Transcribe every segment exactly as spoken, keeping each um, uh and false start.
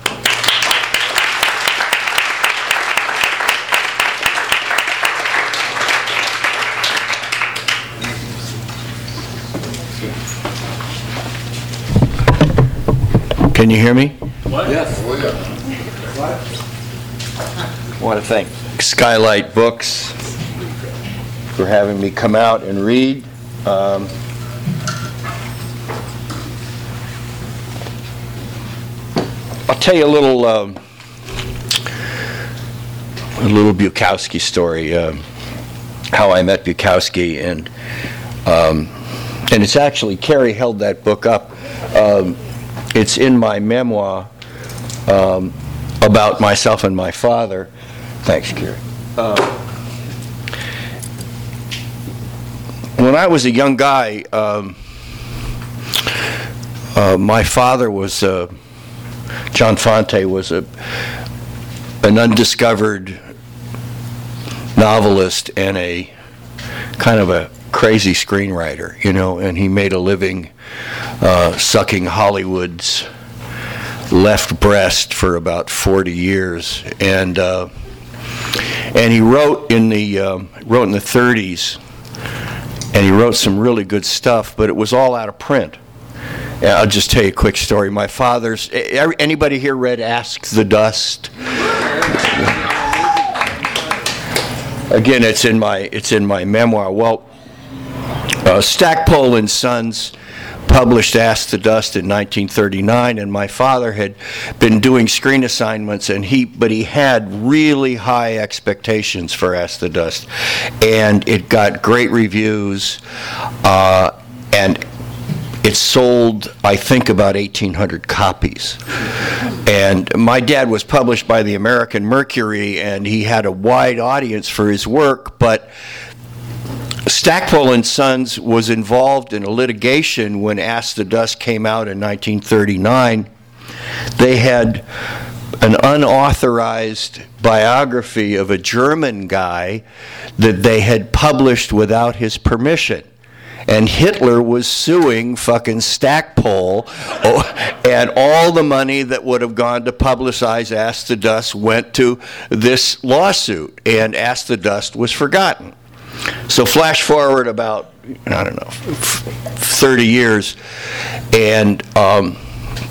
Can you hear me? What? Yes. Oh, yeah. What? I want to thank Skylight Books for having me come out and read. Um, I'll tell you a little um, a little Bukowski story, um, how I met Bukowski, and um, and it's actually Carrie held that book up. Um, It's in my memoir um, about myself and my father. Thanks, Gary. Uh, when I was a young guy, um, uh, my father was, uh, John Fante was a an undiscovered novelist and a kind of a crazy screenwriter, you know, and he made a living uh, sucking Hollywood's left breast for about forty years, and uh, and he wrote in the um, wrote in the thirties, and he wrote some really good stuff, but it was all out of print. And I'll just tell you a quick story. My father's anybody here read Ask the Dust? Again, it's in my it's in my memoir. Well. Uh, Stackpole and Sons published Ask the Dust in nineteen thirty-nine, and my father had been doing screen assignments, and he but he had really high expectations for Ask the Dust, and it got great reviews, uh, and it sold, I think, about eighteen hundred copies. And my dad was published by the American Mercury, and he had a wide audience for his work, but Stackpole and Sons was involved in a litigation when Ask the Dust came out in nineteen thirty-nine. They had an unauthorized biography of a German guy that they had published without his permission. And Hitler was suing fucking Stackpole, and all the money that would have gone to publicize Ask the Dust went to this lawsuit, and Ask the Dust was forgotten. So flash forward about, I don't know, thirty years, and um,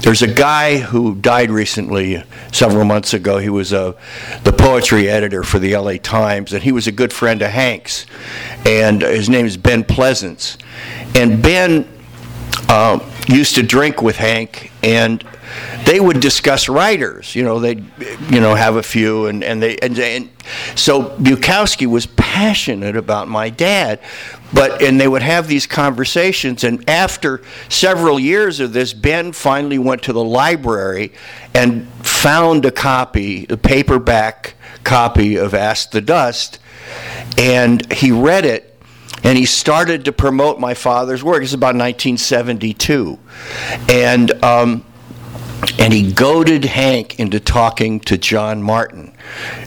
there's a guy who died recently, several months ago. He was a, the poetry editor for the L A. Times, and he was a good friend of Hank's, and his name is Ben Pleasants. And Ben uh, used to drink with Hank, and they would discuss writers, you know, they'd, you know, have a few, and, and they, and, and so Bukowski was passionate about my dad, but, and they would have these conversations, and after several years of this, Ben finally went to the library and found a copy, a paperback copy of Ask the Dust, and he read it. And he started to promote my father's work. It's about nineteen seventy-two, and um, and he goaded Hank into talking to John Martin.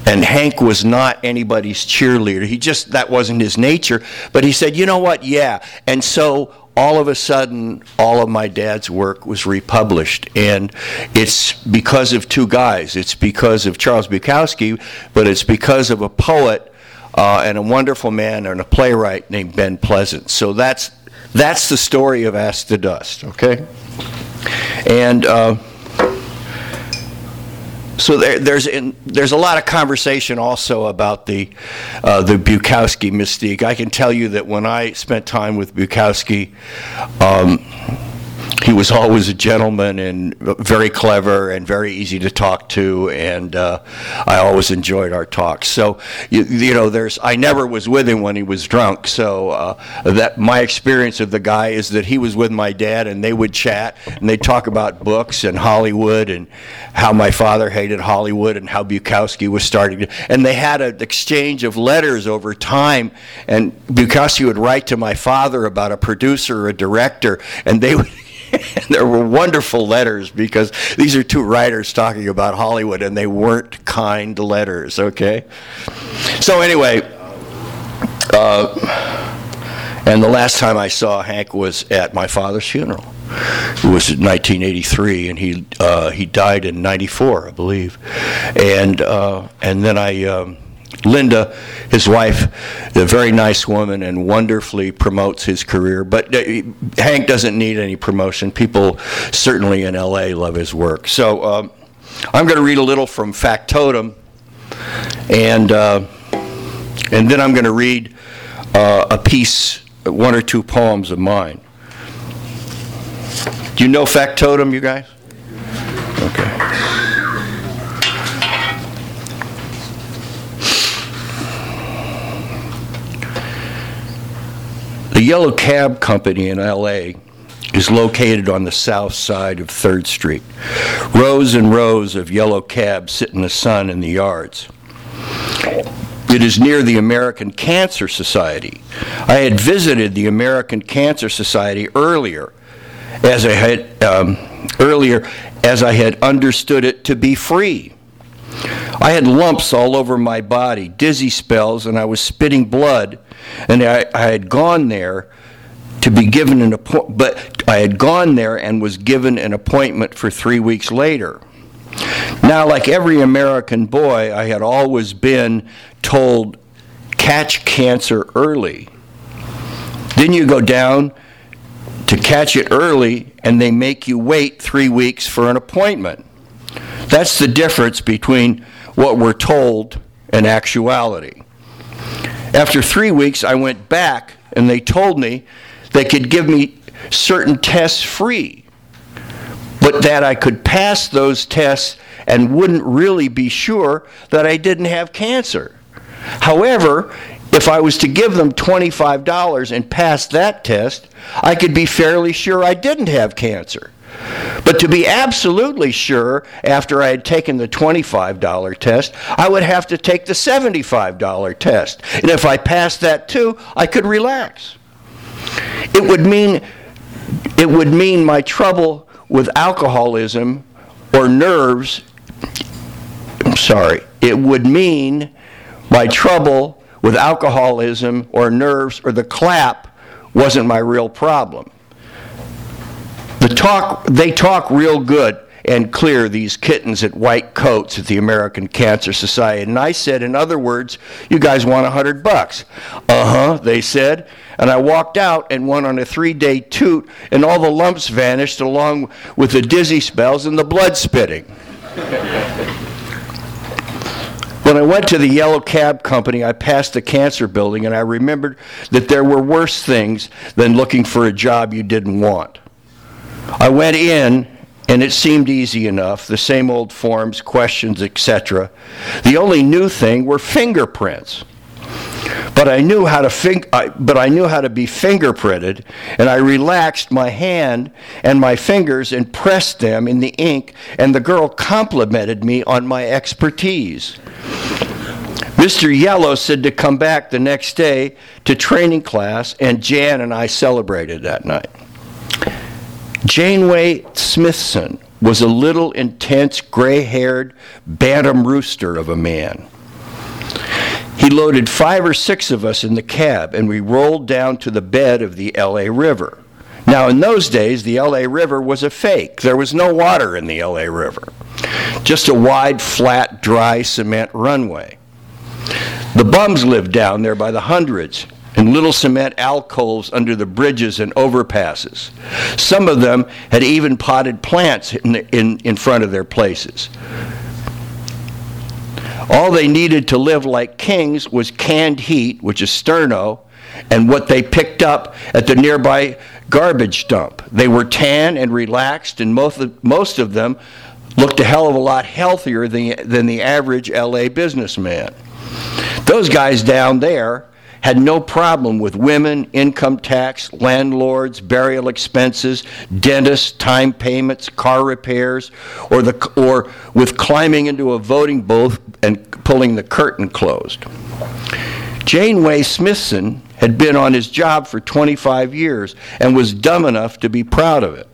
And Hank was not anybody's cheerleader. He just, that wasn't his nature. But he said, you know what? Yeah. And so all of a sudden, all of my dad's work was republished, and it's because of two guys. It's because of Charles Bukowski, but it's because of a poet. Uh, and a wonderful man and a playwright named Ben Pleasant. So that's that's the story of Ask the Dust, okay? And uh, So there, there's in, there's a lot of conversation also about the uh, the Bukowski mystique. I can tell you that when I spent time with Bukowski, um, he was always a gentleman and very clever and very easy to talk to, and uh, I always enjoyed our talks. So you, you know, there's I never was with him when he was drunk. So uh, that my experience of the guy is that he was with my dad, and they would chat and they talk about books and Hollywood and how my father hated Hollywood and how Bukowski was starting to, and they had an exchange of letters over time, and Bukowski would write to my father about a producer or a director, and they would. And there were wonderful letters, because these are two writers talking about Hollywood, and they weren't kind letters, okay? So anyway, uh, and the last time I saw Hank was at my father's funeral. It was in nineteen eighty-three, and he uh, he died in ninety-four, I believe. And uh, and then I... Um, Linda, his wife, a very nice woman, and wonderfully promotes his career. But Hank doesn't need any promotion. People certainly in L A love his work. So um, I'm going to read a little from Factotum, and uh, and then I'm going to read uh, a piece, one or two poems of mine. Do you know Factotum, you guys? Okay. The Yellow Cab Company in L A is located on the south side of third Street. Rows and rows of yellow cabs sit in the sun in the yards. It is near the American Cancer Society. I had visited the American Cancer Society earlier, as I had um, earlier as I had understood it to be free. I had lumps all over my body, dizzy spells, and I was spitting blood. And I, I had gone there to be given an appointment, but I had gone there and was given an appointment for three weeks later. Now, like every American boy, I had always been told, catch cancer early. Then you go down to catch it early, and they make you wait three weeks for an appointment. That's the difference between what we're told and actuality. After three weeks, I went back, and they told me they could give me certain tests free, but that I could pass those tests and wouldn't really be sure that I didn't have cancer. However, if I was to give them twenty-five dollars and pass that test, I could be fairly sure I didn't have cancer. But to be absolutely sure, after I had taken the twenty-five dollar test, I would have to take the seventy-five dollar test. And if I passed that too, I could relax. It would mean, it would mean my trouble with alcoholism or nerves, I'm sorry, it would mean my trouble with alcoholism or nerves or the clap wasn't my real problem. The talk, they talk real good and clear, these kittens at white coats at the American Cancer Society. And I said, in other words, you guys want a hundred bucks. Uh-huh, they said. And I walked out and went on a three-day toot, and all the lumps vanished along with the dizzy spells and the blood spitting. When I went to the Yellow Cab Company, I passed the cancer building, and I remembered that there were worse things than looking for a job you didn't want. I went in, and it seemed easy enough, the same old forms, questions, et cetera. The only new thing were fingerprints. But I knew how to fing- I, but I knew how to be fingerprinted, and I relaxed my hand and my fingers and pressed them in the ink, and the girl complimented me on my expertise. Mister Yellow said to come back the next day to training class, and Jan and I celebrated that night. Janeway Smithson was a little intense, gray-haired bantam rooster of a man. He loaded five or six of us in the cab, and we rolled down to the bed of the L A. River. Now, in those days, the L A. River was a fake. There was no water in the L A. River, just a wide, flat, dry cement runway. The bums lived down there by the hundreds, in little cement alcoves under the bridges and overpasses. Some of them had even potted plants in, the, in, in front of their places. All they needed to live like kings was canned heat, which is sterno, and what they picked up at the nearby garbage dump. They were tan and relaxed, and most of, most of them looked a hell of a lot healthier than, than the average L A businessman. Those guys down there had no problem with women, income tax, landlords, burial expenses, dentists, time payments, car repairs, or the or with climbing into a voting booth and pulling the curtain closed. Janeway Smithson had been on his job for twenty-five years and was dumb enough to be proud of it.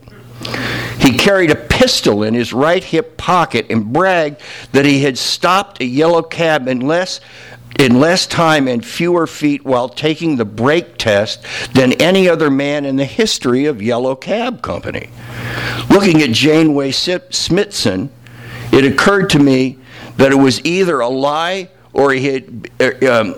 He carried a pistol in his right hip pocket and bragged that he had stopped a yellow cab in less, in less time and fewer feet while taking the brake test than any other man in the history of Yellow Cab Company. Looking at Janeway Smithson, it occurred to me that it was either a lie or he had... Um,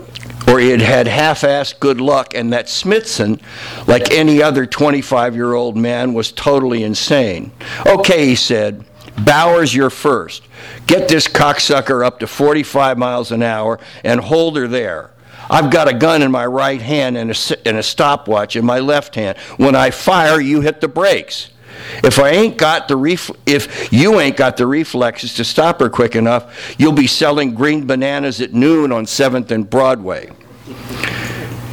or he had had half-assed good luck, and that Smithson, like any other twenty-five-year-old man, was totally insane. Okay, he said, Bowers, you're first. Get this cocksucker up to forty-five miles an hour and hold her there. I've got a gun in my right hand and a, and a stopwatch in my left hand. When I fire, you hit the brakes. If I ain't got the ref- if you ain't got the reflexes to stop her quick enough, you'll be selling green bananas at noon on seventh and Broadway.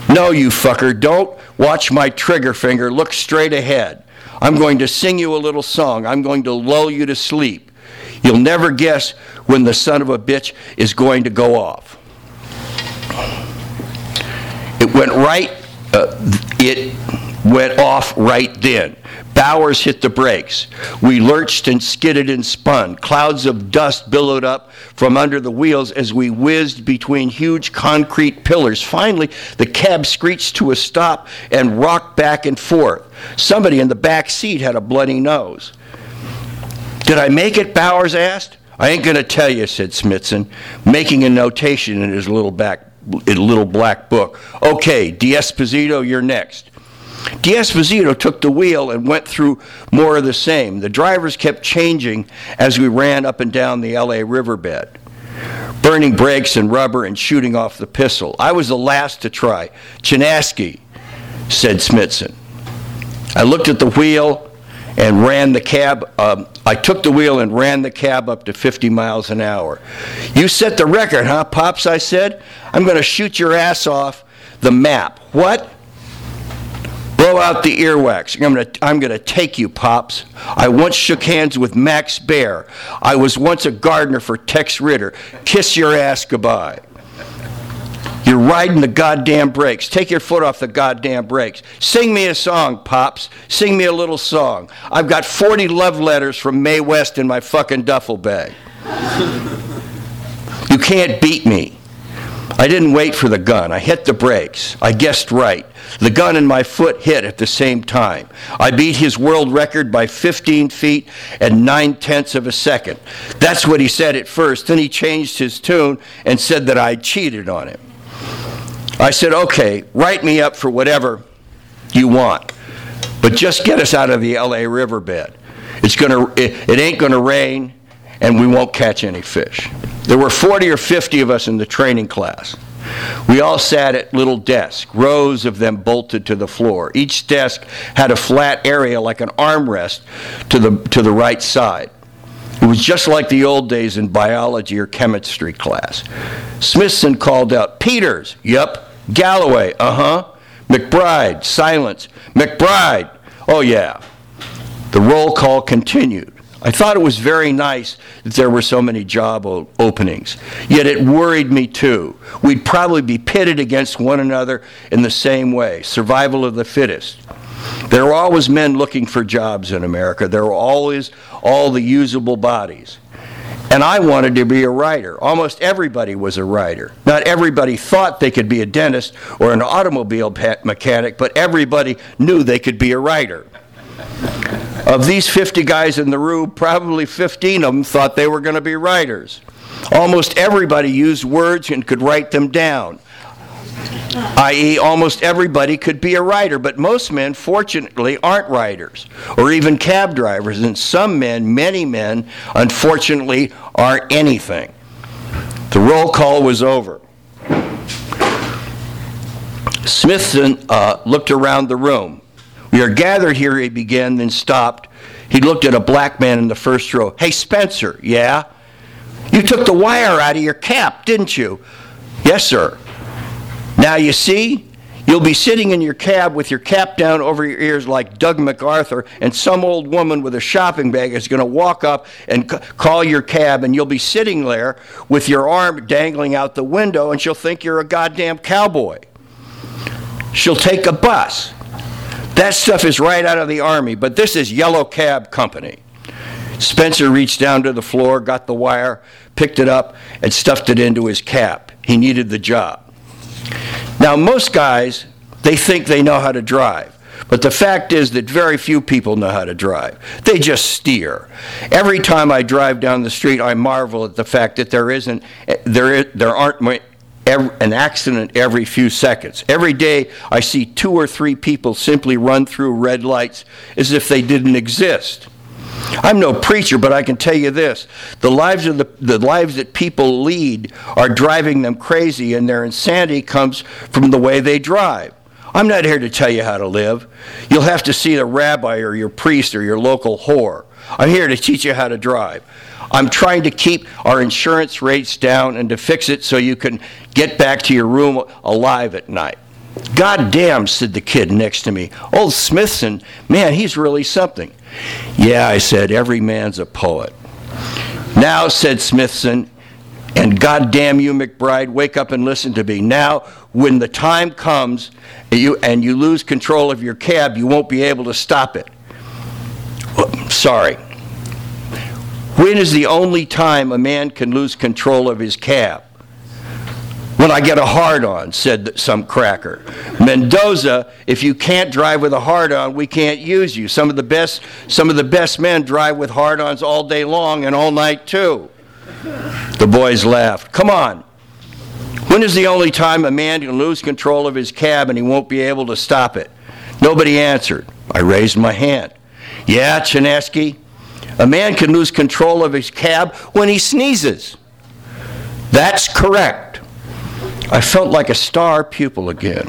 No, you fucker, don't. Watch my trigger finger. Look straight ahead. I'm going to sing you a little song. I'm going to lull you to sleep. You'll never guess when the son of a bitch is going to go off. It went right. Uh, it went off right then. Bowers hit the brakes. We lurched and skidded and spun. Clouds of dust billowed up from under the wheels as we whizzed between huge concrete pillars. Finally, the cab screeched to a stop and rocked back and forth. Somebody in the back seat had a bloody nose. Did I make it? Bowers asked. I ain't gonna tell you, said Smithson, making a notation in his little back, little black book. Okay, D'Esposito, you're next. D'Esposito took the wheel and went through more of the same. The drivers kept changing as we ran up and down the L A riverbed, burning brakes and rubber and shooting off the pistol. I was the last to try. Chinaski, said Smithson. I looked at the wheel and ran the cab. Um, I took the wheel and ran the cab up to fifty miles an hour. You set the record, huh, Pops, I said. I'm going to shoot your ass off the map. What? Blow out the earwax. I'm going to I'm going to take you, Pops. I once shook hands with Max Baer. I was once a gardener for Tex Ritter. Kiss your ass goodbye. You're riding the goddamn brakes. Take your foot off the goddamn brakes. Sing me a song, Pops. Sing me a little song. I've got forty love letters from Mae West in my fucking duffel bag. You can't beat me. I didn't wait for the gun. I hit the brakes. I guessed right. The gun and my foot hit at the same time. I beat his world record by fifteen feet and nine-tenths of a second. That's what he said at first. Then he changed his tune and said that I cheated on him. I said, okay, write me up for whatever you want, but just get us out of the L A riverbed. It's gonna, it, it ain't going to rain, and we won't catch any fish. There were forty or fifty of us in the training class. We all sat at little desks, rows of them bolted to the floor. Each desk had a flat area like an armrest to the to the right side. It was just like the old days in biology or chemistry class. Smithson called out, Peters, yep, Galloway, uh-huh, McBride, silence, McBride, oh yeah. The roll call continued. I thought it was very nice that there were so many job o- openings, yet it worried me too. We'd probably be pitted against one another in the same way, survival of the fittest. There were always men looking for jobs in America. There were always all the usable bodies. And I wanted to be a writer. Almost everybody was a writer. Not everybody thought they could be a dentist or an automobile mechanic, but everybody knew they could be a writer. Of these fifty guys in the room, probably fifteen of them thought they were going to be writers. Almost everybody used words and could write them down. that is, almost everybody could be a writer, but most men, fortunately, aren't writers, or even cab drivers, and some men, many men, unfortunately, aren't anything. The roll call was over. Smithson uh, looked around the room. "We are gathered here," he began, then stopped. He looked at a black man in the first row. "Hey, Spencer." "Yeah?" "You took the wire out of your cap, didn't you?" "Yes, sir." "Now you see? You'll be sitting in your cab with your cap down over your ears like Doug MacArthur, and some old woman with a shopping bag is going to walk up and c- call your cab, and you'll be sitting there with your arm dangling out the window, and she'll think you're a goddamn cowboy. She'll take a bus. That stuff is right out of the Army, but this is Yellow Cab Company." Spencer reached down to the floor, got the wire, picked it up, and stuffed it into his cap. He needed the job. Now, most guys, they think they know how to drive. But the fact is that very few people know how to drive. They just steer. Every time I drive down the street, I marvel at the fact that there isn't, there is, there aren't an accident every few seconds. Every day, I see two or three people simply run through red lights as if they didn't exist. I'm no preacher, but I can tell you this. The lives of the, the lives that people lead are driving them crazy, and their insanity comes from the way they drive. I'm not here to tell you how to live. You'll have to see a rabbi or your priest or your local whore. I'm here to teach you how to drive. I'm trying to keep our insurance rates down and to fix it so you can get back to your room alive at night. "God damn," said the kid next to me. "Old Smithson, man, he's really something." "Yeah," I said, "every man's a poet." "Now," said Smithson, "and God damn you, McBride, wake up and listen to me. Now, when the time comes you, and you lose control of your cab, you won't be able to stop it." Oh, sorry. "When is the only time a man can lose control of his cab?" "When I get a hard-on," said some cracker. "Mendoza, if you can't drive with a hard-on, we can't use you. Some of the best, some of the best men drive with hard-ons all day long and all night too." The boys laughed. "Come on. When is the only time a man can lose control of his cab and he won't be able to stop it?" Nobody answered. I raised my hand. "Yeah, Chinaski, a man can lose control of his cab when he sneezes." "That's correct." I felt like a star pupil again.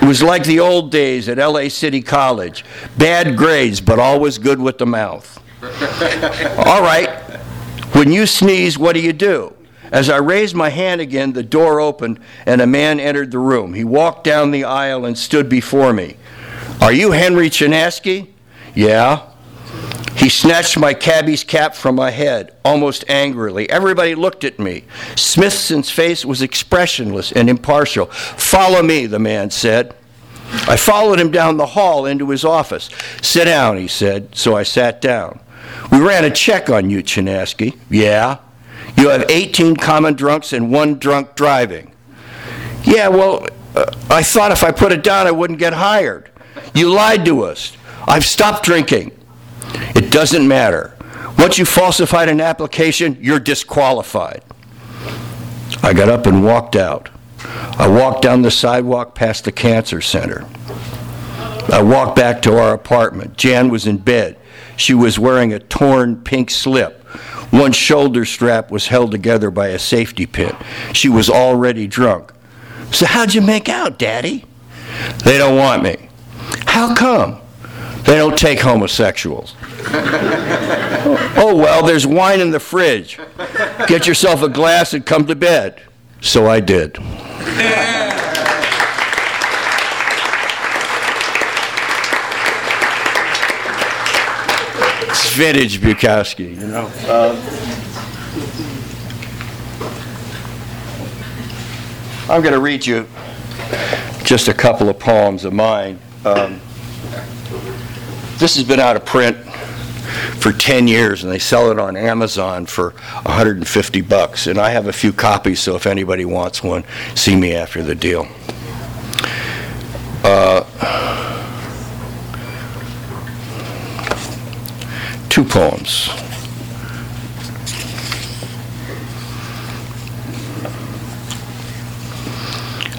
It was like the old days at L A City College. Bad grades, but always good with the mouth. "All right, when you sneeze, what do you do?" As I raised my hand again, the door opened and a man entered the room. He walked down the aisle and stood before me. "Are you Henry Chinaski?" "Yeah." He snatched my cabbie's cap from my head, almost angrily. Everybody looked at me. Smithson's face was expressionless and impartial. "Follow me," the man said. I followed him down the hall into his office. "Sit down," he said, so I sat down. "We ran a check on you, Chinaski." "Yeah?" "You have eighteen common drunks and one drunk driving." "Yeah, well, uh, I thought if I put it down I wouldn't get hired." "You lied to us." "I've stopped drinking." "It doesn't matter. Once you falsified an application, you're disqualified." I got up and walked out. I walked down the sidewalk past the cancer center. I walked back to our apartment. Jan was in bed. She was wearing a torn pink slip. One shoulder strap was held together by a safety pin. She was already drunk. "So how'd you make out, Daddy?" "They don't want me." "How come?" "They don't take homosexuals." "Oh, well, there's wine in the fridge. Get yourself a glass and come to bed." So I did. Yeah. It's vintage Bukowski, you know. Uh, I'm going to read you just a couple of poems of mine. Um, This has been out of print for ten years, and they sell it on Amazon for one hundred fifty bucks. And I have a few copies, so if anybody wants one, see me after the deal. Uh, two poems.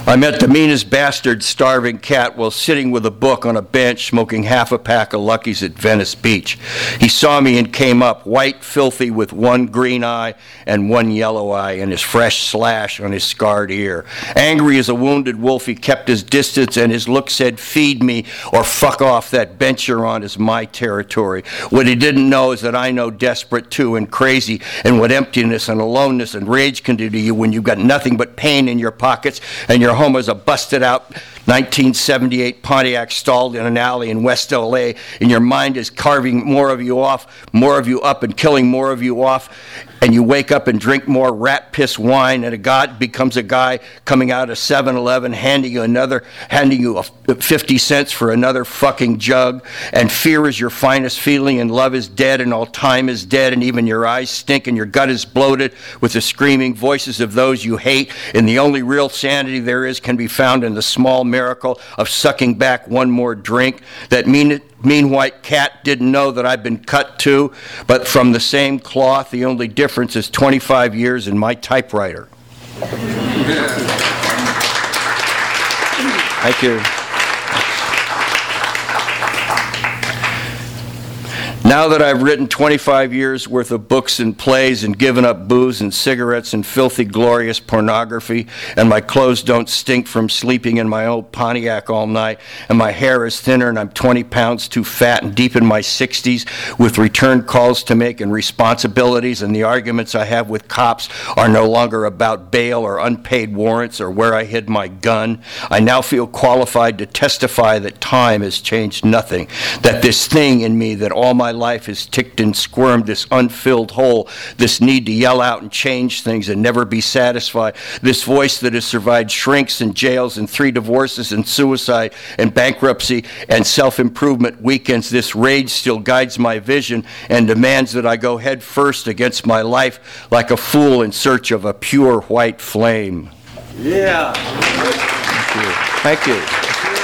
I met the meanest bastard starving cat while sitting with a book on a bench smoking half a pack of Luckies at Venice Beach. He saw me and came up, white, filthy, with one green eye and one yellow eye and his fresh slash on his scarred ear. Angry as a wounded wolf, he kept his distance and his look said, "Feed me or fuck off, that bench you're on is my territory." What he didn't know is that I know desperate too and crazy, and what emptiness and aloneness and rage can do to you when you've got nothing but pain in your pockets and your home is a busted out nineteen seventy-eight Pontiac stalled in an alley in West L A, and your mind is carving more of you off, more of you up, and killing more of you off, and you wake up and drink more rat piss wine, and a god becomes a guy coming out of seven eleven handing you another, handing you a fifty cents for another fucking jug, and fear is your finest feeling, and love is dead, and all time is dead, and even your eyes stink, and your gut is bloated with the screaming voices of those you hate, and the only real sanity there is can be found in the small miracle of sucking back one more drink. That mean, mean white cat didn't know that I've been cut too, but from the same cloth. The only difference is twenty-five years in my typewriter. Thank you. Now that I've written twenty-five years worth of books and plays and given up booze and cigarettes and filthy, glorious pornography, and my clothes don't stink from sleeping in my old Pontiac all night, and my hair is thinner and I'm twenty pounds too fat and deep in my sixties with return calls to make and responsibilities, and the arguments I have with cops are no longer about bail or unpaid warrants or where I hid my gun, I now feel qualified to testify that time has changed nothing, that this thing in me that all my life has ticked and squirmed, this unfilled hole, this need to yell out and change things and never be satisfied, this voice that has survived shrinks and jails and three divorces and suicide and bankruptcy and self-improvement weekends, this rage still guides my vision and demands that I go head first against my life like a fool in search of a pure white flame. Yeah. Thank you. Thank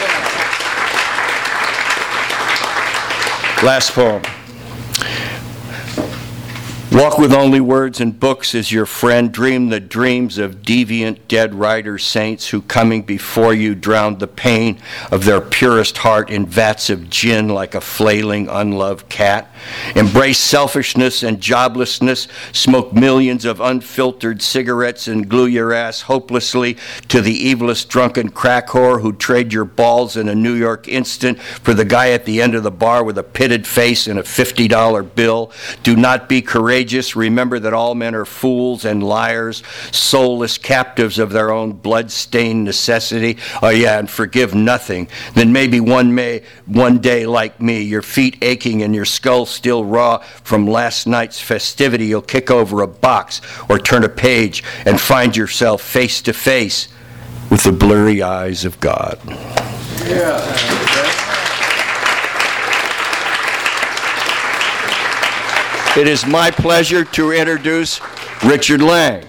you. Last poem. Walk with only words and books as your friend. Dream the dreams of deviant dead writer saints who coming before you drowned the pain of their purest heart in vats of gin like a flailing unloved cat. Embrace selfishness and joblessness. Smoke millions of unfiltered cigarettes and glue your ass hopelessly to the evilest drunken crack whore who trade your balls in a New York instant for the guy at the end of the bar with a pitted face and a fifty dollar bill. Do not be courageous. Remember that all men are fools and liars, soulless captives of their own blood-stained necessity. Oh yeah, and forgive nothing. Then maybe one may, one day like me, your feet aching and your skull still raw from last night's festivity, you'll kick over a box or turn a page and find yourself face to face with the blurry eyes of God. Yeah. It is my pleasure to introduce Richard Lange.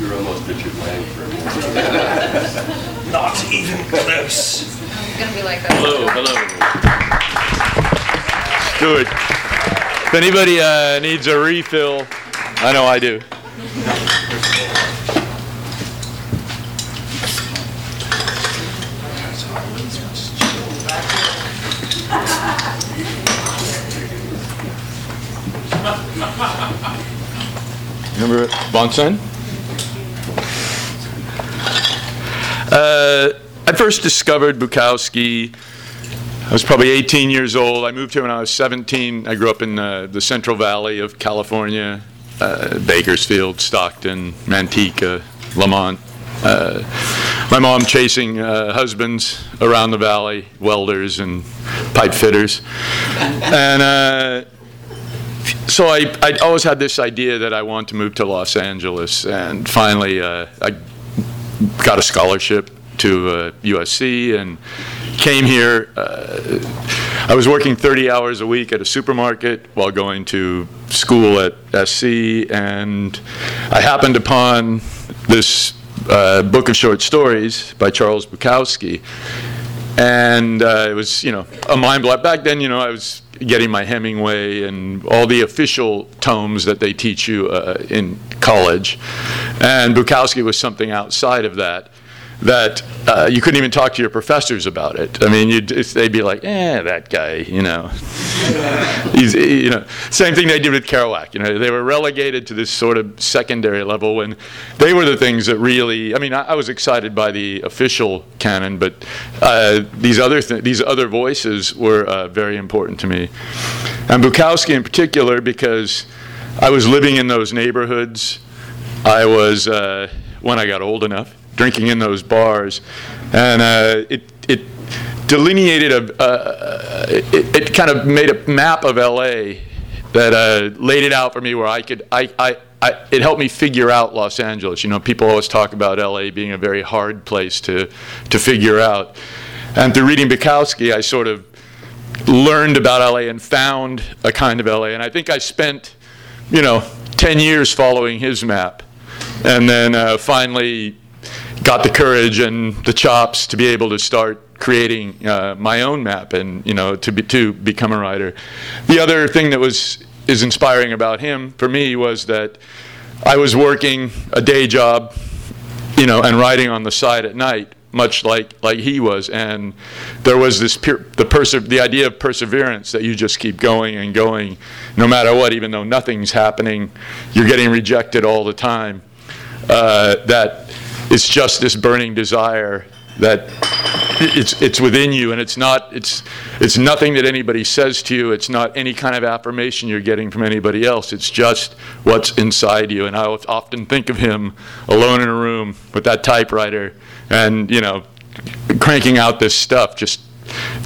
You're almost Richard Lange for me. Not even close. It's going to be like that. Hello, hello. Let's do it. If anybody uh, needs a refill, I know I do. Remember Bonson? Uh, I first discovered Bukowski. I was probably eighteen years old. I moved here when I was seventeen. I grew up in uh, the Central Valley of California, uh, Bakersfield, Stockton, Manteca, Lamont. Uh, my mom chasing uh, husbands around the valley, welders and pipe fitters. And uh, so I, I always had this idea that I wanted to move to Los Angeles. And finally, uh, I got a scholarship to uh, U S C and came here. Uh, I was working thirty hours a week at a supermarket while going to school at S C, and I happened upon this uh, book of short stories by Charles Bukowski. And uh, it was, you know, a mind blow. Back then, you know, I was getting my Hemingway and all the official tomes that they teach you uh, in college. And Bukowski was something outside of that, that uh, you couldn't even talk to your professors about it. I mean, you'd, they'd be like, eh, that guy, you know. He's, you know. Same thing they did with Kerouac. You know, they were relegated to this sort of secondary level when they were the things that really, I mean, I, I was excited by the official canon, but uh, these other th- these other voices were uh, very important to me. And Bukowski in particular, because I was living in those neighborhoods. I was, uh, when I got old enough, drinking in those bars, and uh, it it delineated a uh, it, it kind of made a map of L A that uh, laid it out for me where I could I, I I it helped me figure out Los Angeles. You know, people always talk about L A being a very hard place to to figure out, and through reading Bukowski, I sort of learned about L A and found a kind of L A. And I think I spent, you know, ten years following his map, and then uh, finally got the courage and the chops to be able to start creating uh, my own map, and you know, to be, to become a writer. The other thing that was is inspiring about him for me was that I was working a day job, you know, and writing on the side at night, much like like he was. And there was this per- the perse- the idea of perseverance, that you just keep going and going, no matter what, even though nothing's happening, you're getting rejected all the time. Uh, that. It's just this burning desire that it's it's within you, and it's not it's it's nothing that anybody says to you. It's not any kind of affirmation you're getting from anybody else. It's just what's inside you. And I often think of him alone in a room with that typewriter, and you know, cranking out this stuff, just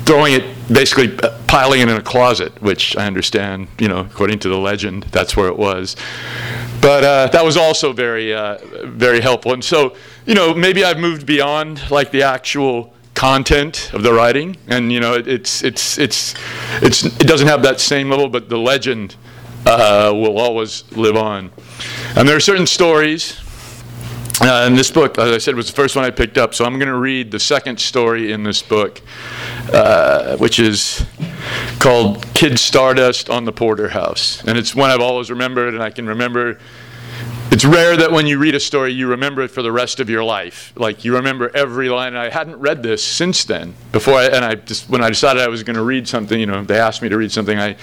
throwing it, basically piling it in a closet, which I understand, you know, according to the legend, that's where it was. But uh, that was also very, uh, very helpful. And so, you know, maybe I've moved beyond like the actual content of the writing, and you know, it, it's, it's, it's, it's, it doesn't have that same level, but the legend uh, will always live on. And there are certain stories. Uh, and this book, as I said, was the first one I picked up, so I'm going to read the second story in this book, uh, which is called Kid Stardust on the Porterhouse. And it's one I've always remembered, and I can remember. It's rare that when you read a story, you remember it for the rest of your life. Like, you remember every line, and I hadn't read this since then. Before, I, and I just, when I decided I was going to read something, you know, they asked me to read something, I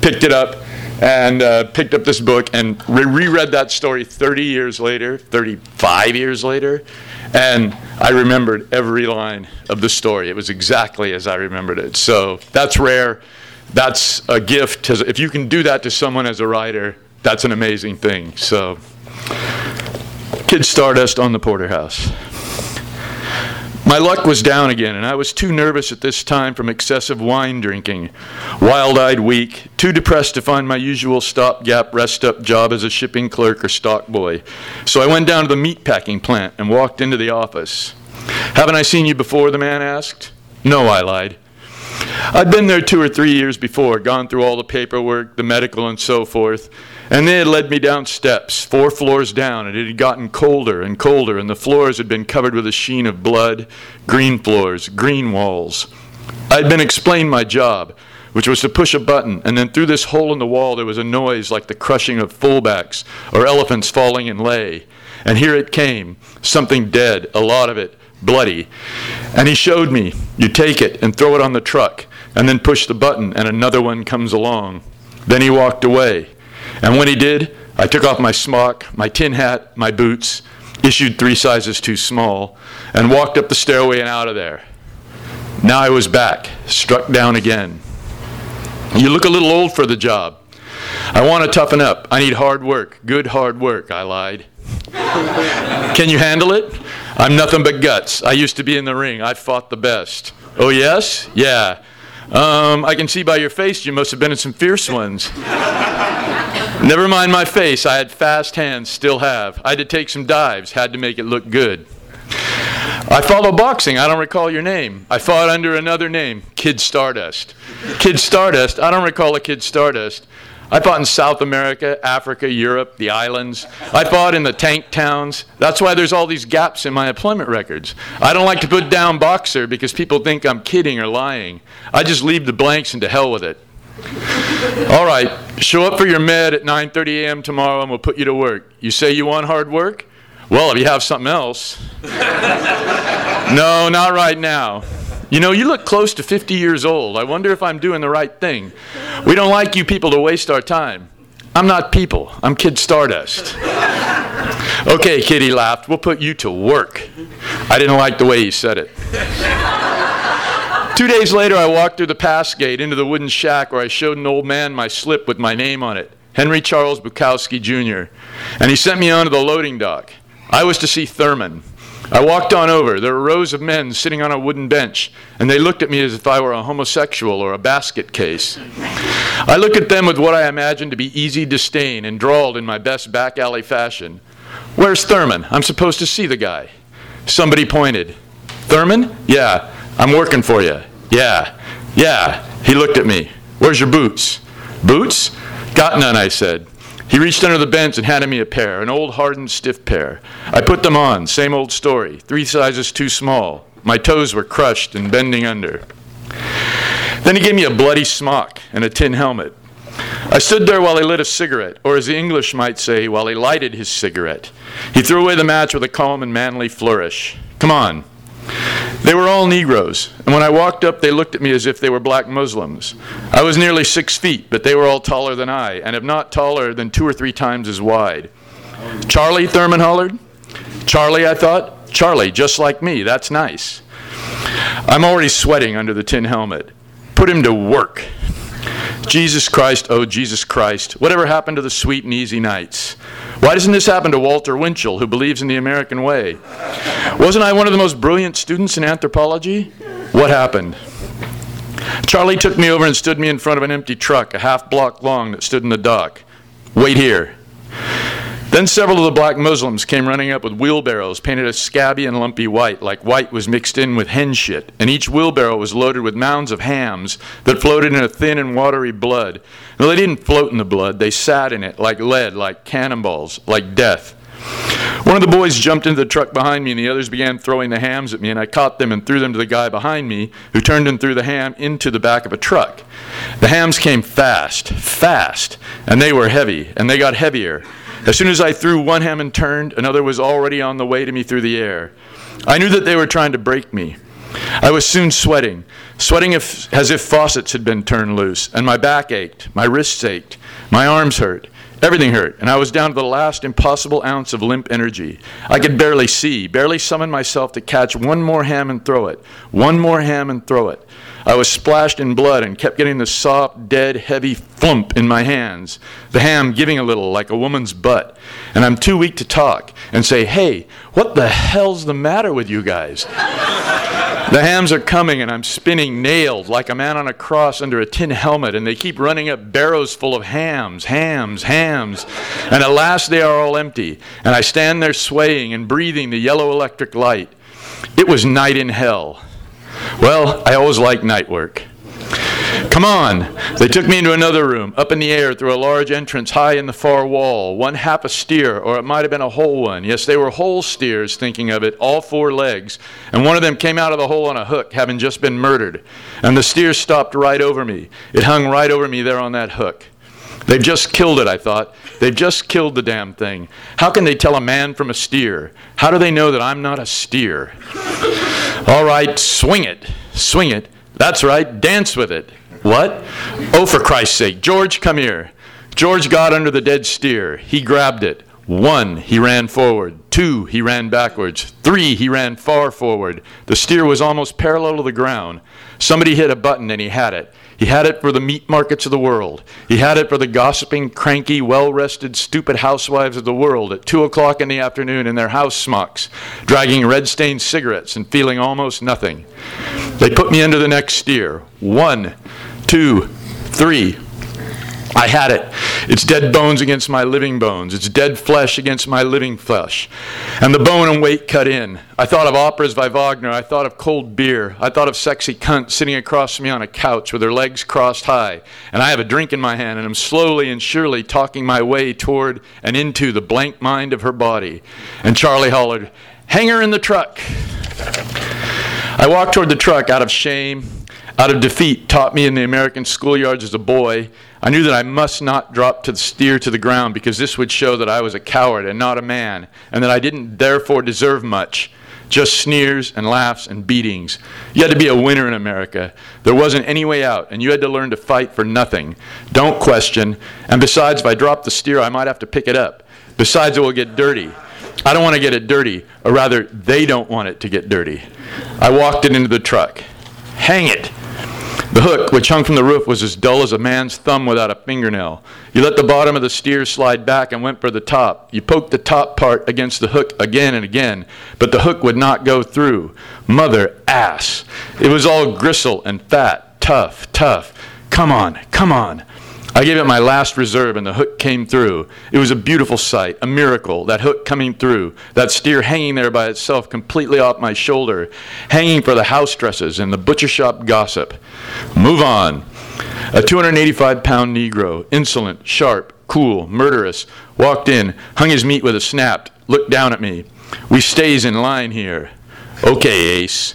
picked it up, and uh, picked up this book and re- reread that story thirty years later, thirty-five years later, and I remembered every line of the story. It was exactly as I remembered it. So that's rare. That's a gift. If you can do that to someone as a writer, that's an amazing thing. So, Kid Stardust on the Porterhouse. My luck was down again, and I was too nervous at this time from excessive wine drinking, wild-eyed, weak, too depressed to find my usual stopgap, rest-up job as a shipping clerk or stock boy. So I went down to the meat-packing plant and walked into the office. "Haven't I seen you before?" the man asked. "No," I lied. I'd been there two or three years before, gone through all the paperwork, the medical, and so forth, and they had led me down steps, four floors down, and it had gotten colder and colder, and the floors had been covered with a sheen of blood, green floors, green walls. I'd been explained my job, which was to push a button, and then through this hole in the wall there was a noise like the crushing of fullbacks or elephants falling in lay. And here it came, something dead, a lot of it, bloody. And he showed me, you take it and throw it on the truck, and then push the button, and another one comes along. Then he walked away. And when he did, I took off my smock, my tin hat, my boots, issued three sizes too small, and walked up the stairway and out of there. Now I was back, struck down again. "You look a little old for the job." "I want to toughen up. I need hard work, good hard work," I lied. "Can you handle it?" "I'm nothing but guts. I used to be in the ring. I fought the best." "Oh, yes? Yeah. Um, I can see by your face you must have been in some fierce ones." "Never mind my face. I had fast hands, still have. I had to take some dives, had to make it look good." "I follow boxing. I don't recall your name. I fought under another name, Kid Stardust." "Kid Stardust? I don't recall a Kid Stardust. I fought in South America, Africa, Europe, the islands. I fought in the tank towns. That's why there's all these gaps in my employment records. I don't like to put down boxer because people think I'm kidding or lying. I just leave the blanks and to hell with it. All right, show up for your med at nine thirty a m tomorrow and we'll put you to work. You say you want hard work? Well, if you have something else. No, not right now. You know, you look close to fifty years old. I wonder if I'm doing the right thing. We don't like you people to waste our time. I'm not people. I'm Kid Stardust. Okay, Kid, he laughed. We'll put you to work. I didn't like the way he said it. Two days later, I walked through the pass gate into the wooden shack where I showed an old man my slip with my name on it, Henry Charles Bukowski, Junior, and he sent me onto the loading dock. I was to see Thurman. I walked on over. There were rows of men sitting on a wooden bench, and they looked at me as if I were a homosexual or a basket case. I looked at them with what I imagined to be easy disdain and drawled in my best back alley fashion, "Where's Thurman? I'm supposed to see the guy." Somebody pointed. "Thurman? Yeah, I'm working for you. Yeah, yeah." He looked at me. "Where's your boots?" "Boots? Got none," I said. He reached under the bench and handed me a pair, an old, hardened, stiff pair. I put them on, same old story, three sizes too small. My toes were crushed and bending under. Then he gave me a bloody smock and a tin helmet. I stood there while he lit a cigarette, or as the English might say, while he lighted his cigarette. He threw away the match with a calm and manly flourish. "Come on." They were all Negroes, and when I walked up, they looked at me as if they were black Muslims. I was nearly six feet, but they were all taller than I, and if not taller, then two or three times as wide. "Charlie," Thurman hollered. "Charlie," I thought. "Charlie, just like me. That's nice." I'm already sweating under the tin helmet. Put him to work. Jesus Christ, oh Jesus Christ, whatever happened to the sweet and easy nights? Why doesn't this happen to Walter Winchell, who believes in the American way? Wasn't I one of the most brilliant students in anthropology? What happened? Charlie took me over and stood me in front of an empty truck, a half block long, that stood in the dock. "Wait here." Then several of the black Muslims came running up with wheelbarrows painted a scabby and lumpy white, like white was mixed in with hen shit, and each wheelbarrow was loaded with mounds of hams that floated in a thin and watery blood. No, they didn't float in the blood. They sat in it like lead, like cannonballs, like death. One of the boys jumped into the truck behind me, and the others began throwing the hams at me, and I caught them and threw them to the guy behind me, who turned and threw the ham into the back of a truck. The hams came fast, fast, and they were heavy, and they got heavier. As soon as I threw one ham and turned, another was already on the way to me through the air. I knew that they were trying to break me. I was soon sweating, sweating if, as if faucets had been turned loose, and my back ached, my wrists ached, my arms hurt, everything hurt, and I was down to the last impossible ounce of limp energy. I could barely see, barely summon myself to catch one more ham and throw it, one more ham and throw it. I was splashed in blood and kept getting the soft, dead, heavy flump in my hands, the ham giving a little like a woman's butt. And I'm too weak to talk and say, "Hey, what the hell's the matter with you guys?" The hams are coming, and I'm spinning nailed like a man on a cross under a tin helmet, and they keep running up barrows full of hams, hams, hams, and at last they are all empty, and I stand there swaying and breathing the yellow electric light. It was night in hell. Well, I always liked night work. "Come on." They took me into another room, up in the air through a large entrance high in the far wall, one half a steer, or it might have been a whole one. Yes, they were whole steers, thinking of it, all four legs, and one of them came out of the hole on a hook, having just been murdered. And the steer stopped right over me. It hung right over me there on that hook. They've just killed it, I thought. They've just killed the damn thing. How can they tell a man from a steer? How do they know that I'm not a steer? All right, swing it, swing it. That's right, dance with it. What? Oh, for Christ's sake, George, come here. George got under the dead steer. He grabbed it. One, he ran forward. Two, he ran backwards. Three, he ran far forward. The steer was almost parallel to the ground. Somebody hit a button and he had it. He had it for the meat markets of the world. He had it for the gossiping, cranky, well-rested, stupid housewives of the world at two o'clock in the afternoon in their house smocks, dragging red-stained cigarettes and feeling almost nothing. They put me into the next steer. One, two, three. I had it. It's dead bones against my living bones. It's dead flesh against my living flesh. And the bone and weight cut in. I thought of operas by Wagner. I thought of cold beer. I thought of sexy cunts sitting across from me on a couch with their legs crossed high. And I have a drink in my hand and I'm slowly and surely talking my way toward and into the blank mind of her body. And Charlie hollered, "Hang her in the truck." I walked toward the truck out of shame, out of defeat, taught me in the American schoolyards as a boy. I knew that I must not drop to the steer to the ground because this would show that I was a coward and not a man, and that I didn't therefore deserve much, just sneers and laughs and beatings. You had to be a winner in America. There wasn't any way out, and you had to learn to fight for nothing. Don't question. And besides, if I drop the steer, I might have to pick it up. Besides, it will get dirty. I don't want to get it dirty, or rather, they don't want it to get dirty. I walked it into the truck. Hang it. The hook, which hung from the roof, was as dull as a man's thumb without a fingernail. You let the bottom of the steer slide back and went for the top. You poked the top part against the hook again and again, but the hook would not go through. Mother ass. It was all gristle and fat. Tough, tough. Come on, come on. I gave it my last reserve and the hook came through. It was a beautiful sight, a miracle, that hook coming through, that steer hanging there by itself completely off my shoulder, hanging for the house dresses and the butcher shop gossip. Move on. A two hundred eighty-five pound Negro, insolent, sharp, cool, murderous, walked in, hung his meat with a snap, looked down at me. "We stays in line here." "Okay, Ace."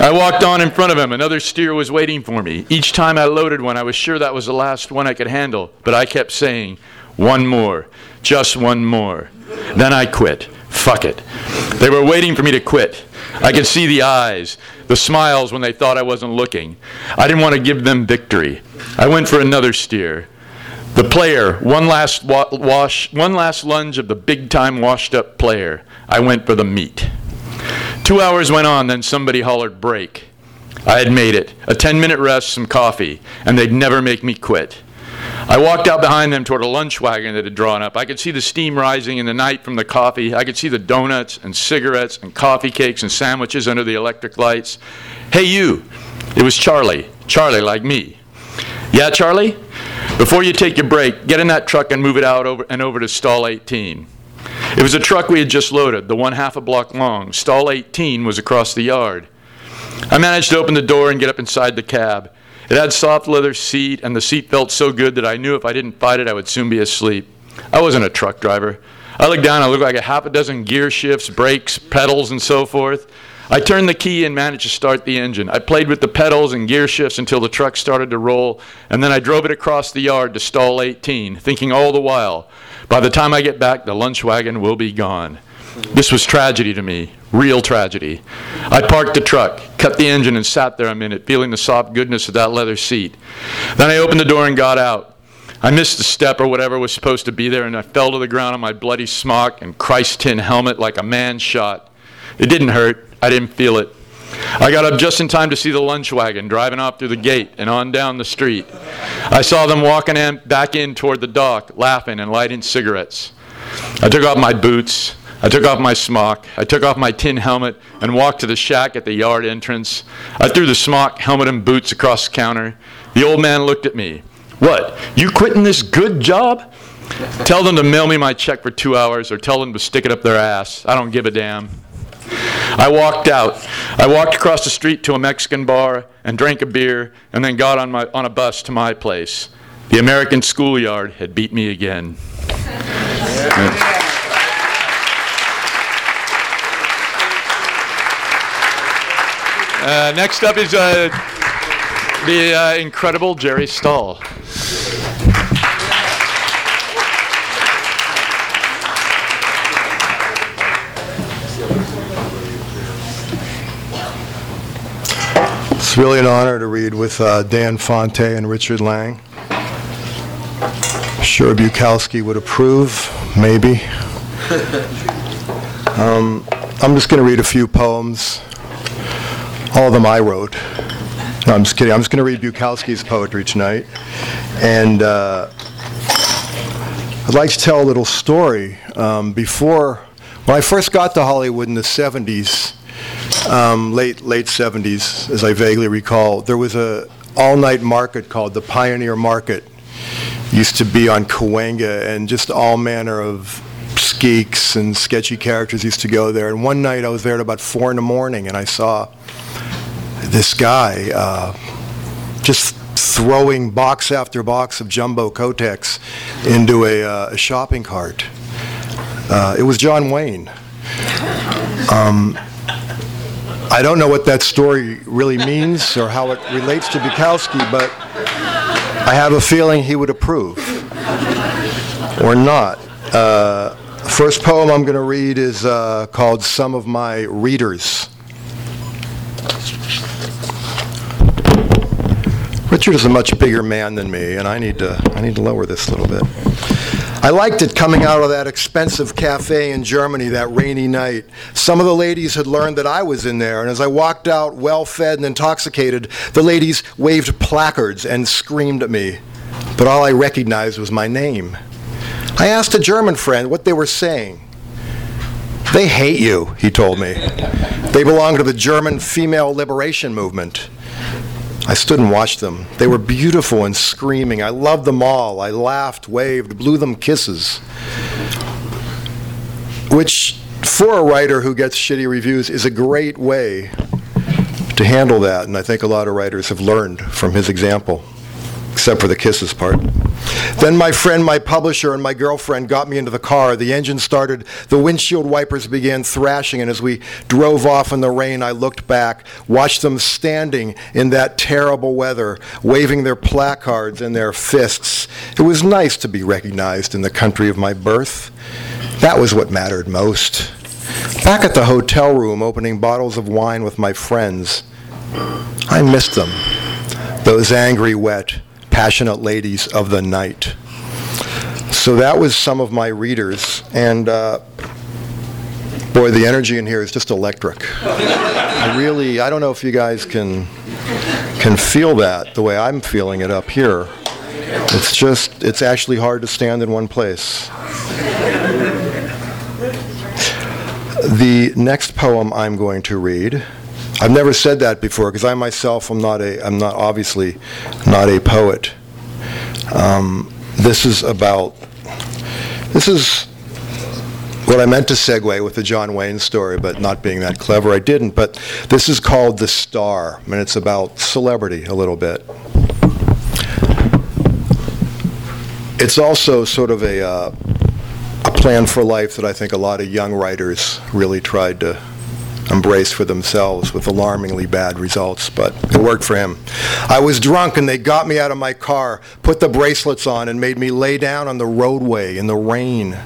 I walked on in front of him. Another steer was waiting for me. Each time I loaded one, I was sure that was the last one I could handle, but I kept saying, "One more, just one more." Then I quit. Fuck it. They were waiting for me to quit. I could see the eyes, the smiles when they thought I wasn't looking. I didn't want to give them victory. I went for another steer. The player, one last wa- wash, one last lunge of the big-time washed-up player. I went for the meat. Two hours went on, then somebody hollered, "Break." I had made it. A ten-minute rest, some coffee, and they'd never make me quit. I walked out behind them toward a lunch wagon that had drawn up. I could see the steam rising in the night from the coffee. I could see the donuts and cigarettes and coffee cakes and sandwiches under the electric lights. "Hey, you." It was Charlie. Charlie like me. "Yeah, Charlie? Before you take your break, get in that truck and move it out over and over to stall eighteen. It was a truck we had just loaded, the one half a block long. Stall eighteen was across the yard. I managed to open the door and get up inside the cab. It had soft leather seat, and the seat felt so good that I knew if I didn't fight it, I would soon be asleep. I wasn't a truck driver. I looked down, I looked like a half a dozen gear shifts, brakes, pedals, and so forth. I turned the key and managed to start the engine. I played with the pedals and gear shifts until the truck started to roll, and then I drove it across the yard to stall eighteen, thinking all the while, by the time I get back, the lunch wagon will be gone. This was tragedy to me, real tragedy. I parked the truck, cut the engine, and sat there a minute, feeling the soft goodness of that leather seat. Then I opened the door and got out. I missed the step or whatever was supposed to be there, and I fell to the ground on my bloody smock and Christ tin helmet like a man shot. It didn't hurt. I didn't feel it. I got up just in time to see the lunch wagon driving off through the gate and on down the street. I saw them walking in, back in toward the dock, laughing and lighting cigarettes. I took off my boots. I took off my smock. I took off my tin helmet and walked to the shack at the yard entrance. I threw the smock, helmet, and boots across the counter. The old man looked at me. "What, you quitting this good job?" "Tell them to mail me my check for two hours or tell them to stick it up their ass. I don't give a damn." I walked out. I walked across the street to a Mexican bar and drank a beer and then got on my on a bus to my place. The American schoolyard had beat me again. Yeah. Uh, next up is uh, the uh, incredible Jerry Stahl. It's really an honor to read with uh, Dan Fante and Richard Lange. I'm sure Bukowski would approve, maybe. Um, I'm just going to read a few poems. All of them I wrote. No, I'm just kidding. I'm just going to read Bukowski's poetry tonight. And uh, I'd like to tell a little story. Um, before, when I first got to Hollywood in the seventies, Um, late late seventies, as I vaguely recall, there was a all-night market called the Pioneer Market used to be on Cahuenga, and just all manner of skeeks and sketchy characters used to go there. And one night I was there at about four in the morning, and I saw this guy uh, just throwing box after box of jumbo Kotex into a, uh, a shopping cart. Uh, it was John Wayne. Um, I don't know what that story really means or how it relates to Bukowski, but I have a feeling he would approve, or not. Uh, first poem I'm going to read is uh, called Some of My Readers. Richard is a much bigger man than me, and I need to, I need to lower this a little bit. I liked it coming out of that expensive cafe in Germany that rainy night. Some of the ladies had learned that I was in there, and as I walked out well-fed and intoxicated, the ladies waved placards and screamed at me. But all I recognized was my name. I asked a German friend what they were saying. "They hate you," he told me. "They belong to the German female liberation movement." I stood and watched them. They were beautiful and screaming. I loved them all. I laughed, waved, blew them kisses. Which, for a writer who gets shitty reviews, is a great way to handle that. And I think a lot of writers have learned from his example, except for the kisses part. Then my friend, my publisher, and my girlfriend got me into the car. The engine started. The windshield wipers began thrashing, and as we drove off in the rain, I looked back, watched them standing in that terrible weather, waving their placards and their fists. It was nice to be recognized in the country of my birth. That was what mattered most. Back at the hotel room, opening bottles of wine with my friends, I missed them, those angry, wet, passionate ladies of the night. So that was Some of My Readers, and uh, boy, the energy in here is just electric. I really, I don't know if you guys can can feel that the way I'm feeling it up here. It's just, it's actually hard to stand in one place. The next poem I'm going to read, I've never said that before, because I myself am not a, I'm not obviously not a poet. Um, this is about, this is what I meant to segue with the John Wayne story, but not being that clever, I didn't. But this is called The Star, and it's about celebrity a little bit. It's also sort of a, uh, a plan for life that I think a lot of young writers really tried to embrace for themselves with alarmingly bad results, but it worked for him. I was drunk and they got me out of my car, put the bracelets on, and made me lay down on the roadway in the rain.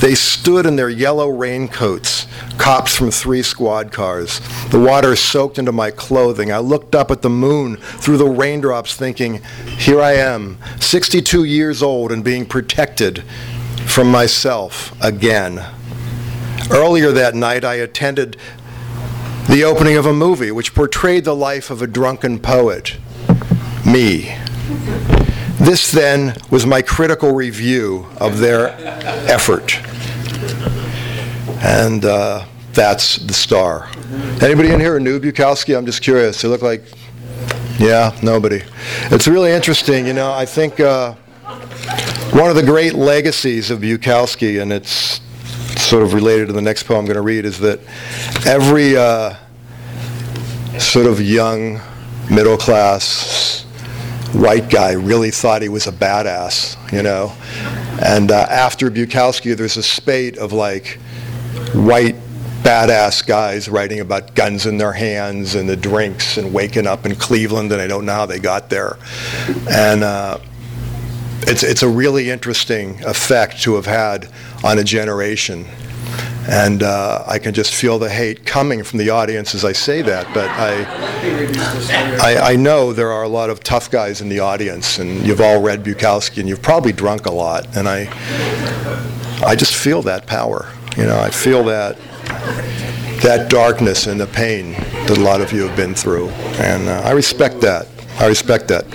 They stood in their yellow raincoats, cops from three squad cars. The water soaked into my clothing. I looked up at the moon through the raindrops thinking, here I am, sixty-two years old and being protected from myself again. Earlier that night, I attended the opening of a movie which portrayed the life of a drunken poet, me. This then was my critical review of their effort. And uh, that's The Star. Anybody in here a new Bukowski? I'm just curious. They look like, yeah, nobody. It's really interesting, you know, I think uh, one of the great legacies of Bukowski, and it's sort of related to the next poem I'm going to read, is that every uh, sort of young, middle-class white guy really thought he was a badass, you know? And uh, after Bukowski, there's a spate of, like, white badass guys writing about guns in their hands and the drinks and waking up in Cleveland, and I don't know how they got there. And uh, It's it's a really interesting effect to have had on a generation, and uh, I can just feel the hate coming from the audience as I say that. But I, I I know there are a lot of tough guys in the audience, and you've all read Bukowski, and you've probably drunk a lot, and I I just feel that power. You know, I feel that that darkness and the pain that a lot of you have been through, and uh, I respect that. I respect that.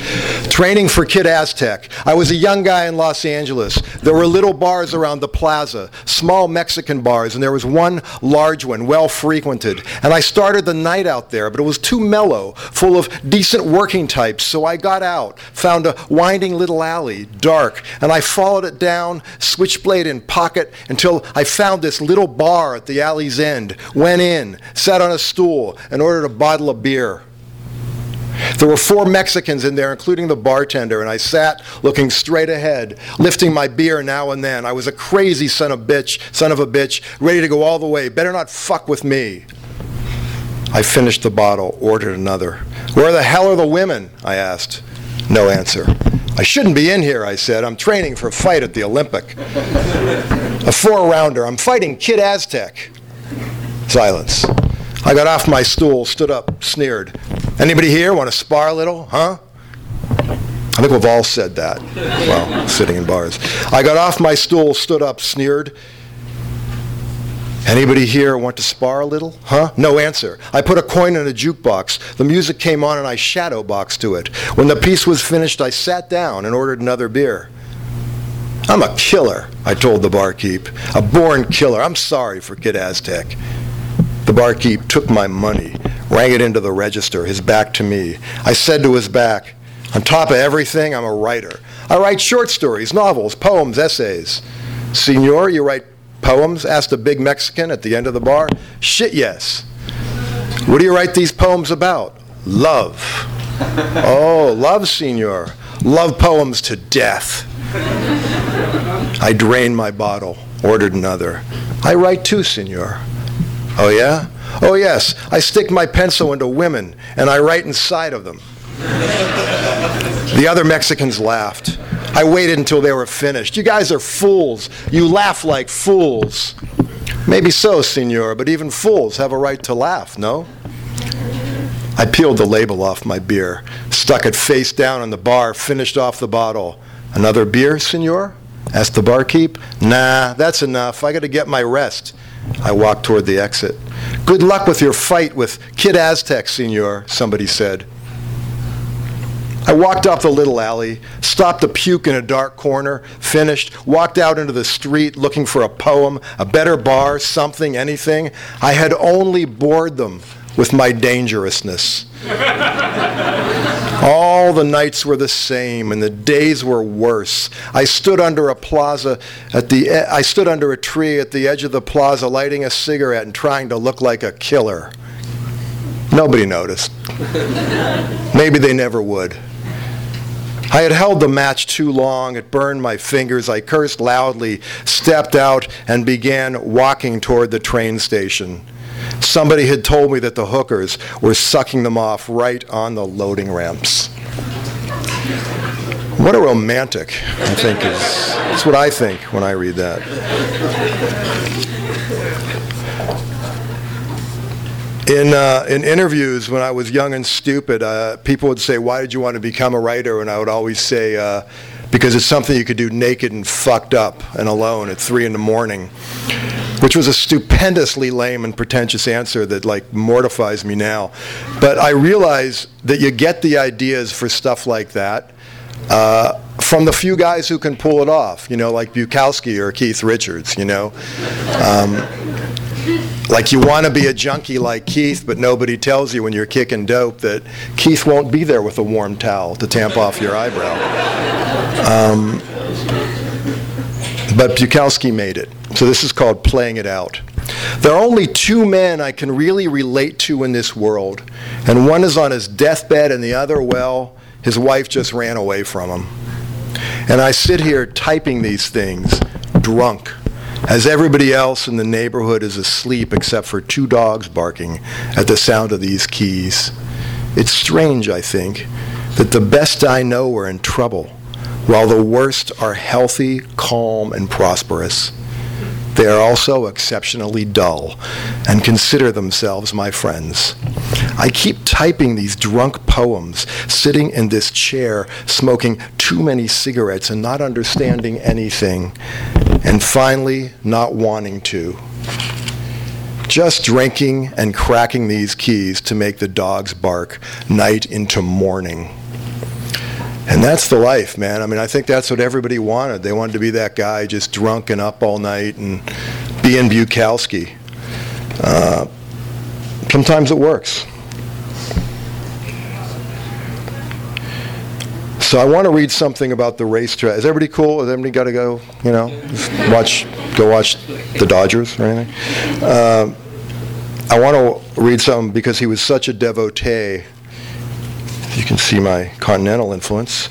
Training for Kid Aztec. I was a young guy in Los Angeles. There were little bars around the plaza, small Mexican bars, and there was one large one, well frequented. And I started the night out there, but it was too mellow, full of decent working types. So I got out, found a winding little alley, dark, and I followed it down, switchblade in pocket, until I found this little bar at the alley's end, went in, sat on a stool, and ordered a bottle of beer. There were four Mexicans in there, including the bartender, and I sat looking straight ahead, lifting my beer now and then. I was a crazy son of a bitch, son of a bitch, ready to go all the way. Better not fuck with me. I finished the bottle, ordered another. Where the hell are the women? I asked. No answer. I shouldn't be in here, I said. I'm training for a fight at the Olympic. A four-rounder. I'm fighting Kid Aztec. Silence. I got off my stool, stood up, sneered. Anybody here want to spar a little, huh? I think we've all said that while sitting in bars. I got off my stool, stood up, sneered. Anybody here want to spar a little, huh? No answer. I put a coin in a jukebox. The music came on and I shadow boxed to it. When the piece was finished, I sat down and ordered another beer. I'm a killer, I told the barkeep. A born killer. I'm sorry for Kid Aztec. The barkeep took my money, rang it into the register, his back to me. I said to his back, on top of everything, I'm a writer. I write short stories, novels, poems, essays. Senor, you write poems? Asked a big Mexican at the end of the bar. Shit, yes. What do you write these poems about? Love. Oh, love, senor. Love poems to death. I drained my bottle, ordered another. I write too, senor. Oh, yeah? Oh, yes. I stick my pencil into women, and I write inside of them. The other Mexicans laughed. I waited until they were finished. You guys are fools. You laugh like fools. Maybe so, senor, but even fools have a right to laugh, no? I peeled the label off my beer, stuck it face down on the bar, finished off the bottle. Another beer, senor? Asked the barkeep. Nah, that's enough. I got to get my rest. I walked toward the exit. Good luck with your fight with Kid Aztec, senor, somebody said. I walked up the little alley, stopped to puke in a dark corner, finished, walked out into the street looking for a poem, a better bar, something, anything. I had only bored them with my dangerousness. All the nights were the same, and the days were worse. I stood under a plaza at the. E- I stood under a tree at the edge of the plaza, lighting a cigarette and trying to look like a killer. Nobody noticed. Maybe they never would. I had held the match too long. It burned my fingers. I cursed loudly, stepped out, and began walking toward the train station. Somebody had told me that the hookers were sucking them off right on the loading ramps. What a romantic, I think, is that's what I think when I read that. In uh, in interviews when I was young and stupid, uh, people would say, why did you want to become a writer? And I would always say, uh, because it's something you could do naked and fucked up and alone at three in the morning. Which was a stupendously lame and pretentious answer that like mortifies me now. But I realize that you get the ideas for stuff like that uh, from the few guys who can pull it off, you know, like Bukowski or Keith Richards, you know. Um, like you want to be a junkie like Keith, but nobody tells you when you're kicking dope that Keith won't be there with a warm towel to tamp off your eyebrow. Um, But Bukowski made it. So this is called Playing It Out. There are only two men I can really relate to in this world, and one is on his deathbed and the other, well, his wife just ran away from him. And I sit here typing these things, drunk, as everybody else in the neighborhood is asleep except for two dogs barking at the sound of these keys. It's strange, I think, that the best I know are in trouble, while the worst are healthy, calm, and prosperous. They are also exceptionally dull and consider themselves my friends. I keep typing these drunk poems, sitting in this chair, smoking too many cigarettes and not understanding anything, and finally not wanting to. Just drinking and cracking these keys to make the dogs bark night into morning. And that's the life, man. I mean, I think that's what everybody wanted. They wanted to be that guy just drunk and up all night and being Bukowski. Uh, sometimes it works. So I want to read something about the racetrack. Is everybody cool? Has everybody got to go, you know, watch, go watch the Dodgers or anything? Uh, I want to read something because he was such a devotee. You can see my continental influence.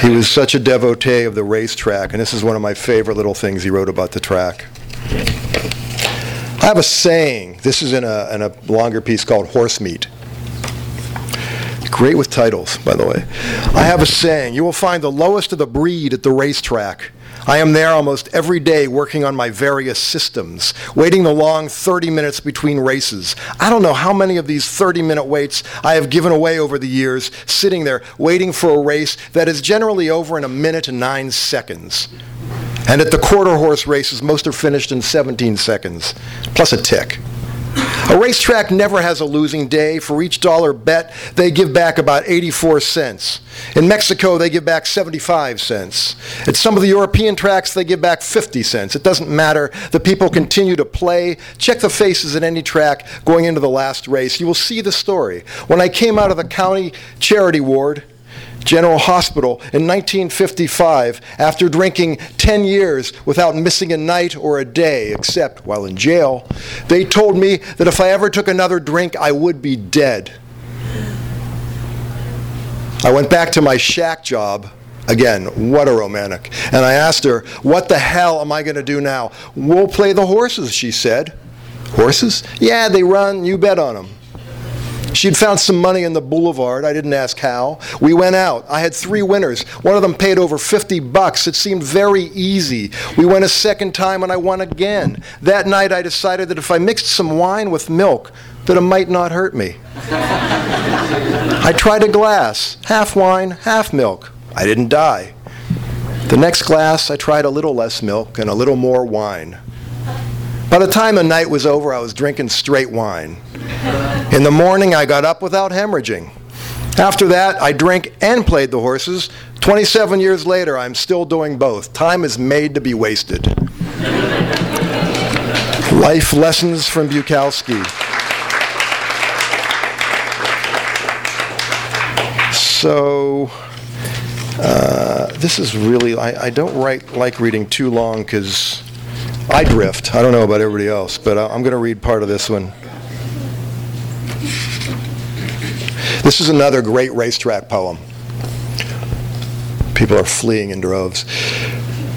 He was such a devotee of the racetrack, and this is one of my favorite little things he wrote about the track. I have a saying. This is in a, in a longer piece called Horse Meat. Great with titles, by the way. I have a saying, you will find the lowest of the breed at the racetrack. I am there almost every day working on my various systems, waiting the long thirty minutes between races. I don't know how many of these thirty-minute waits I have given away over the years, sitting there waiting for a race that is generally over in a minute and nine seconds. And at the quarter horse races, most are finished in seventeen seconds, plus a tick. A racetrack never has a losing day. For each dollar bet, they give back about eighty-four cents. In Mexico, they give back seventy-five cents. At some of the European tracks, they give back fifty cents. It doesn't matter. The people continue to play. Check the faces at any track going into the last race. You will see the story. When I came out of the county charity ward, General Hospital, in nineteen fifty-five, after drinking ten years without missing a night or a day, except while in jail, they told me that if I ever took another drink, I would be dead. I went back to my shack job. Again, what a romantic. And I asked her, what the hell am I going to do now? We'll play the horses, she said. Horses? Yeah, they run. You bet on them. She'd found some money in the boulevard. I didn't ask how. We went out. I had three winners. One of them paid over fifty bucks. It seemed very easy. We went a second time and I won again. That night I decided that if I mixed some wine with milk, that it might not hurt me. I tried a glass, half wine, half milk. I didn't die. The next glass, I tried a little less milk and a little more wine. By the time the night was over, I was drinking straight wine. In the morning, I got up without hemorrhaging. After that, I drank and played the horses. twenty-seven years later, I'm still doing both. Time is made to be wasted. Life lessons from Bukowski. So, uh, this is really, I, I don't write, like reading too long because I drift. I don't know about everybody else, but I, I'm going to read part of this one. This is another great racetrack poem. People are fleeing in droves.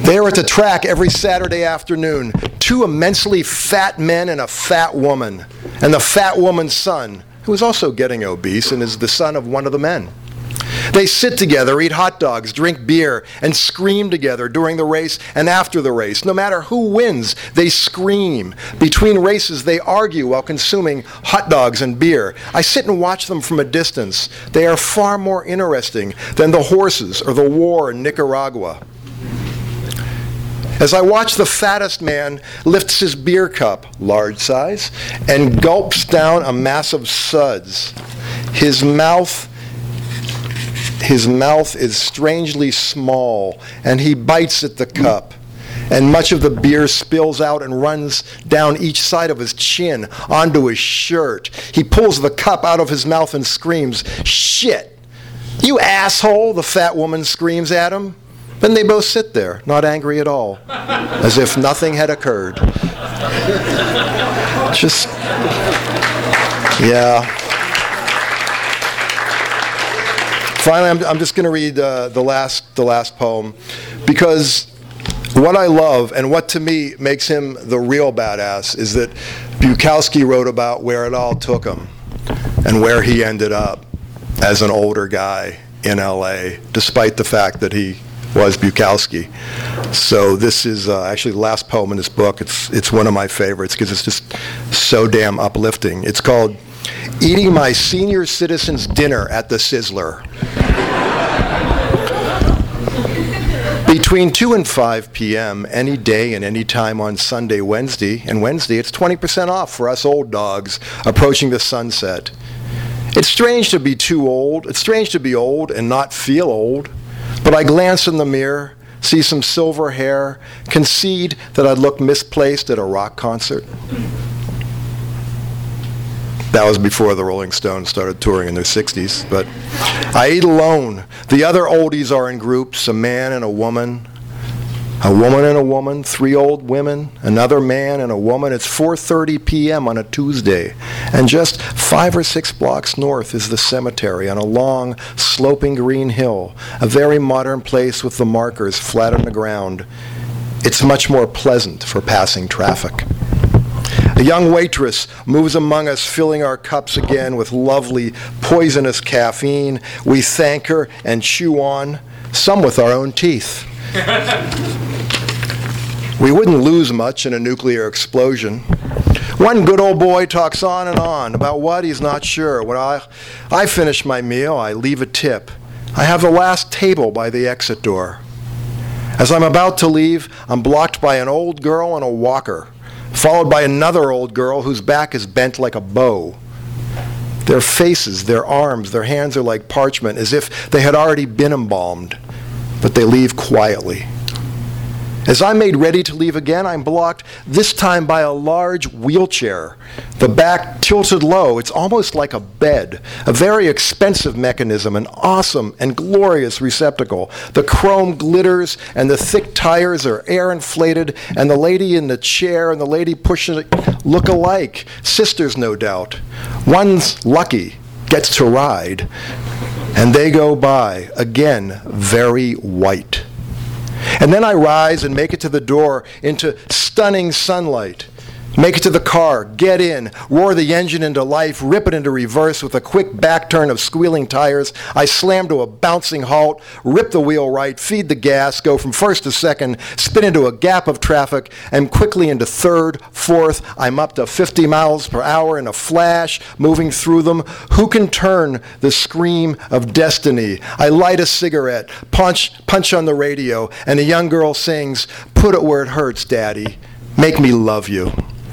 They are at the track every Saturday afternoon. Two immensely fat men and a fat woman. And the fat woman's son, who is also getting obese and is the son of one of the men. They sit together, eat hot dogs, drink beer, and scream together during the race and after the race. No matter who wins, they scream. Between races, they argue while consuming hot dogs and beer. I sit and watch them from a distance. They are far more interesting than the horses or the war in Nicaragua. As I watch, the fattest man lifts his beer cup, large size, and gulps down a mass of suds. His mouth His mouth is strangely small, and he bites at the cup, and much of the beer spills out and runs down each side of his chin onto his shirt. He pulls the cup out of his mouth and screams, "Shit! You asshole!" the fat woman screams at him. Then they both sit there, not angry at all, as if nothing had occurred. Just, yeah. Finally, I'm, I'm just going to read uh, the last the last poem, because what I love and what to me makes him the real badass is that Bukowski wrote about where it all took him and where he ended up as an older guy in L A, despite the fact that he was Bukowski. So this is uh, actually the last poem in this book. It's, it's one of my favorites because it's just so damn uplifting. It's called Eating My Senior Citizen's Dinner at the Sizzler. Between two and five p.m. any day and any time on Sunday, Wednesday, and Wednesday, it's twenty percent off for us old dogs approaching the sunset. It's strange to be too old. It's strange to be old and not feel old. But I glance in the mirror, see some silver hair, concede that I look misplaced at a rock concert. That was before the Rolling Stones started touring in their sixties. But I eat alone. The other oldies are in groups, a man and a woman, a woman and a woman, three old women, another man and a woman. It's four thirty p.m. on a Tuesday. And just five or six blocks north is the cemetery on a long, sloping green hill, a very modern place with the markers flat on the ground. It's much more pleasant for passing traffic. A young waitress moves among us, filling our cups again with lovely, poisonous caffeine. We thank her and chew on, some with our own teeth. We wouldn't lose much in a nuclear explosion. One good old boy talks on and on about what he's not sure. When I, I finish my meal, I leave a tip. I have the last table by the exit door. As I'm about to leave, I'm blocked by an old girl and a walker, followed by another old girl whose back is bent like a bow. Their faces, their arms, their hands are like parchment, as if they had already been embalmed, but they leave quietly. As I'm made ready to leave again, I'm blocked, this time by a large wheelchair, the back tilted low. It's almost like a bed, a very expensive mechanism, an awesome and glorious receptacle. The chrome glitters, and the thick tires are air-inflated, and the lady in the chair and the lady pushing it look alike, sisters, no doubt. One's lucky, gets to ride, and they go by, again, very white. And then I rise and make it to the door into stunning sunlight. Make it to the car, get in, roar the engine into life, rip it into reverse with a quick back turn of squealing tires. I slam to a bouncing halt, rip the wheel right, feed the gas, go from first to second, spin into a gap of traffic, and quickly into third, fourth. I'm up to fifty miles per hour in a flash, moving through them. Who can turn the scream of destiny? I light a cigarette, punch, punch on the radio, and a young girl sings, "Put it where it hurts, Daddy. Make me love you."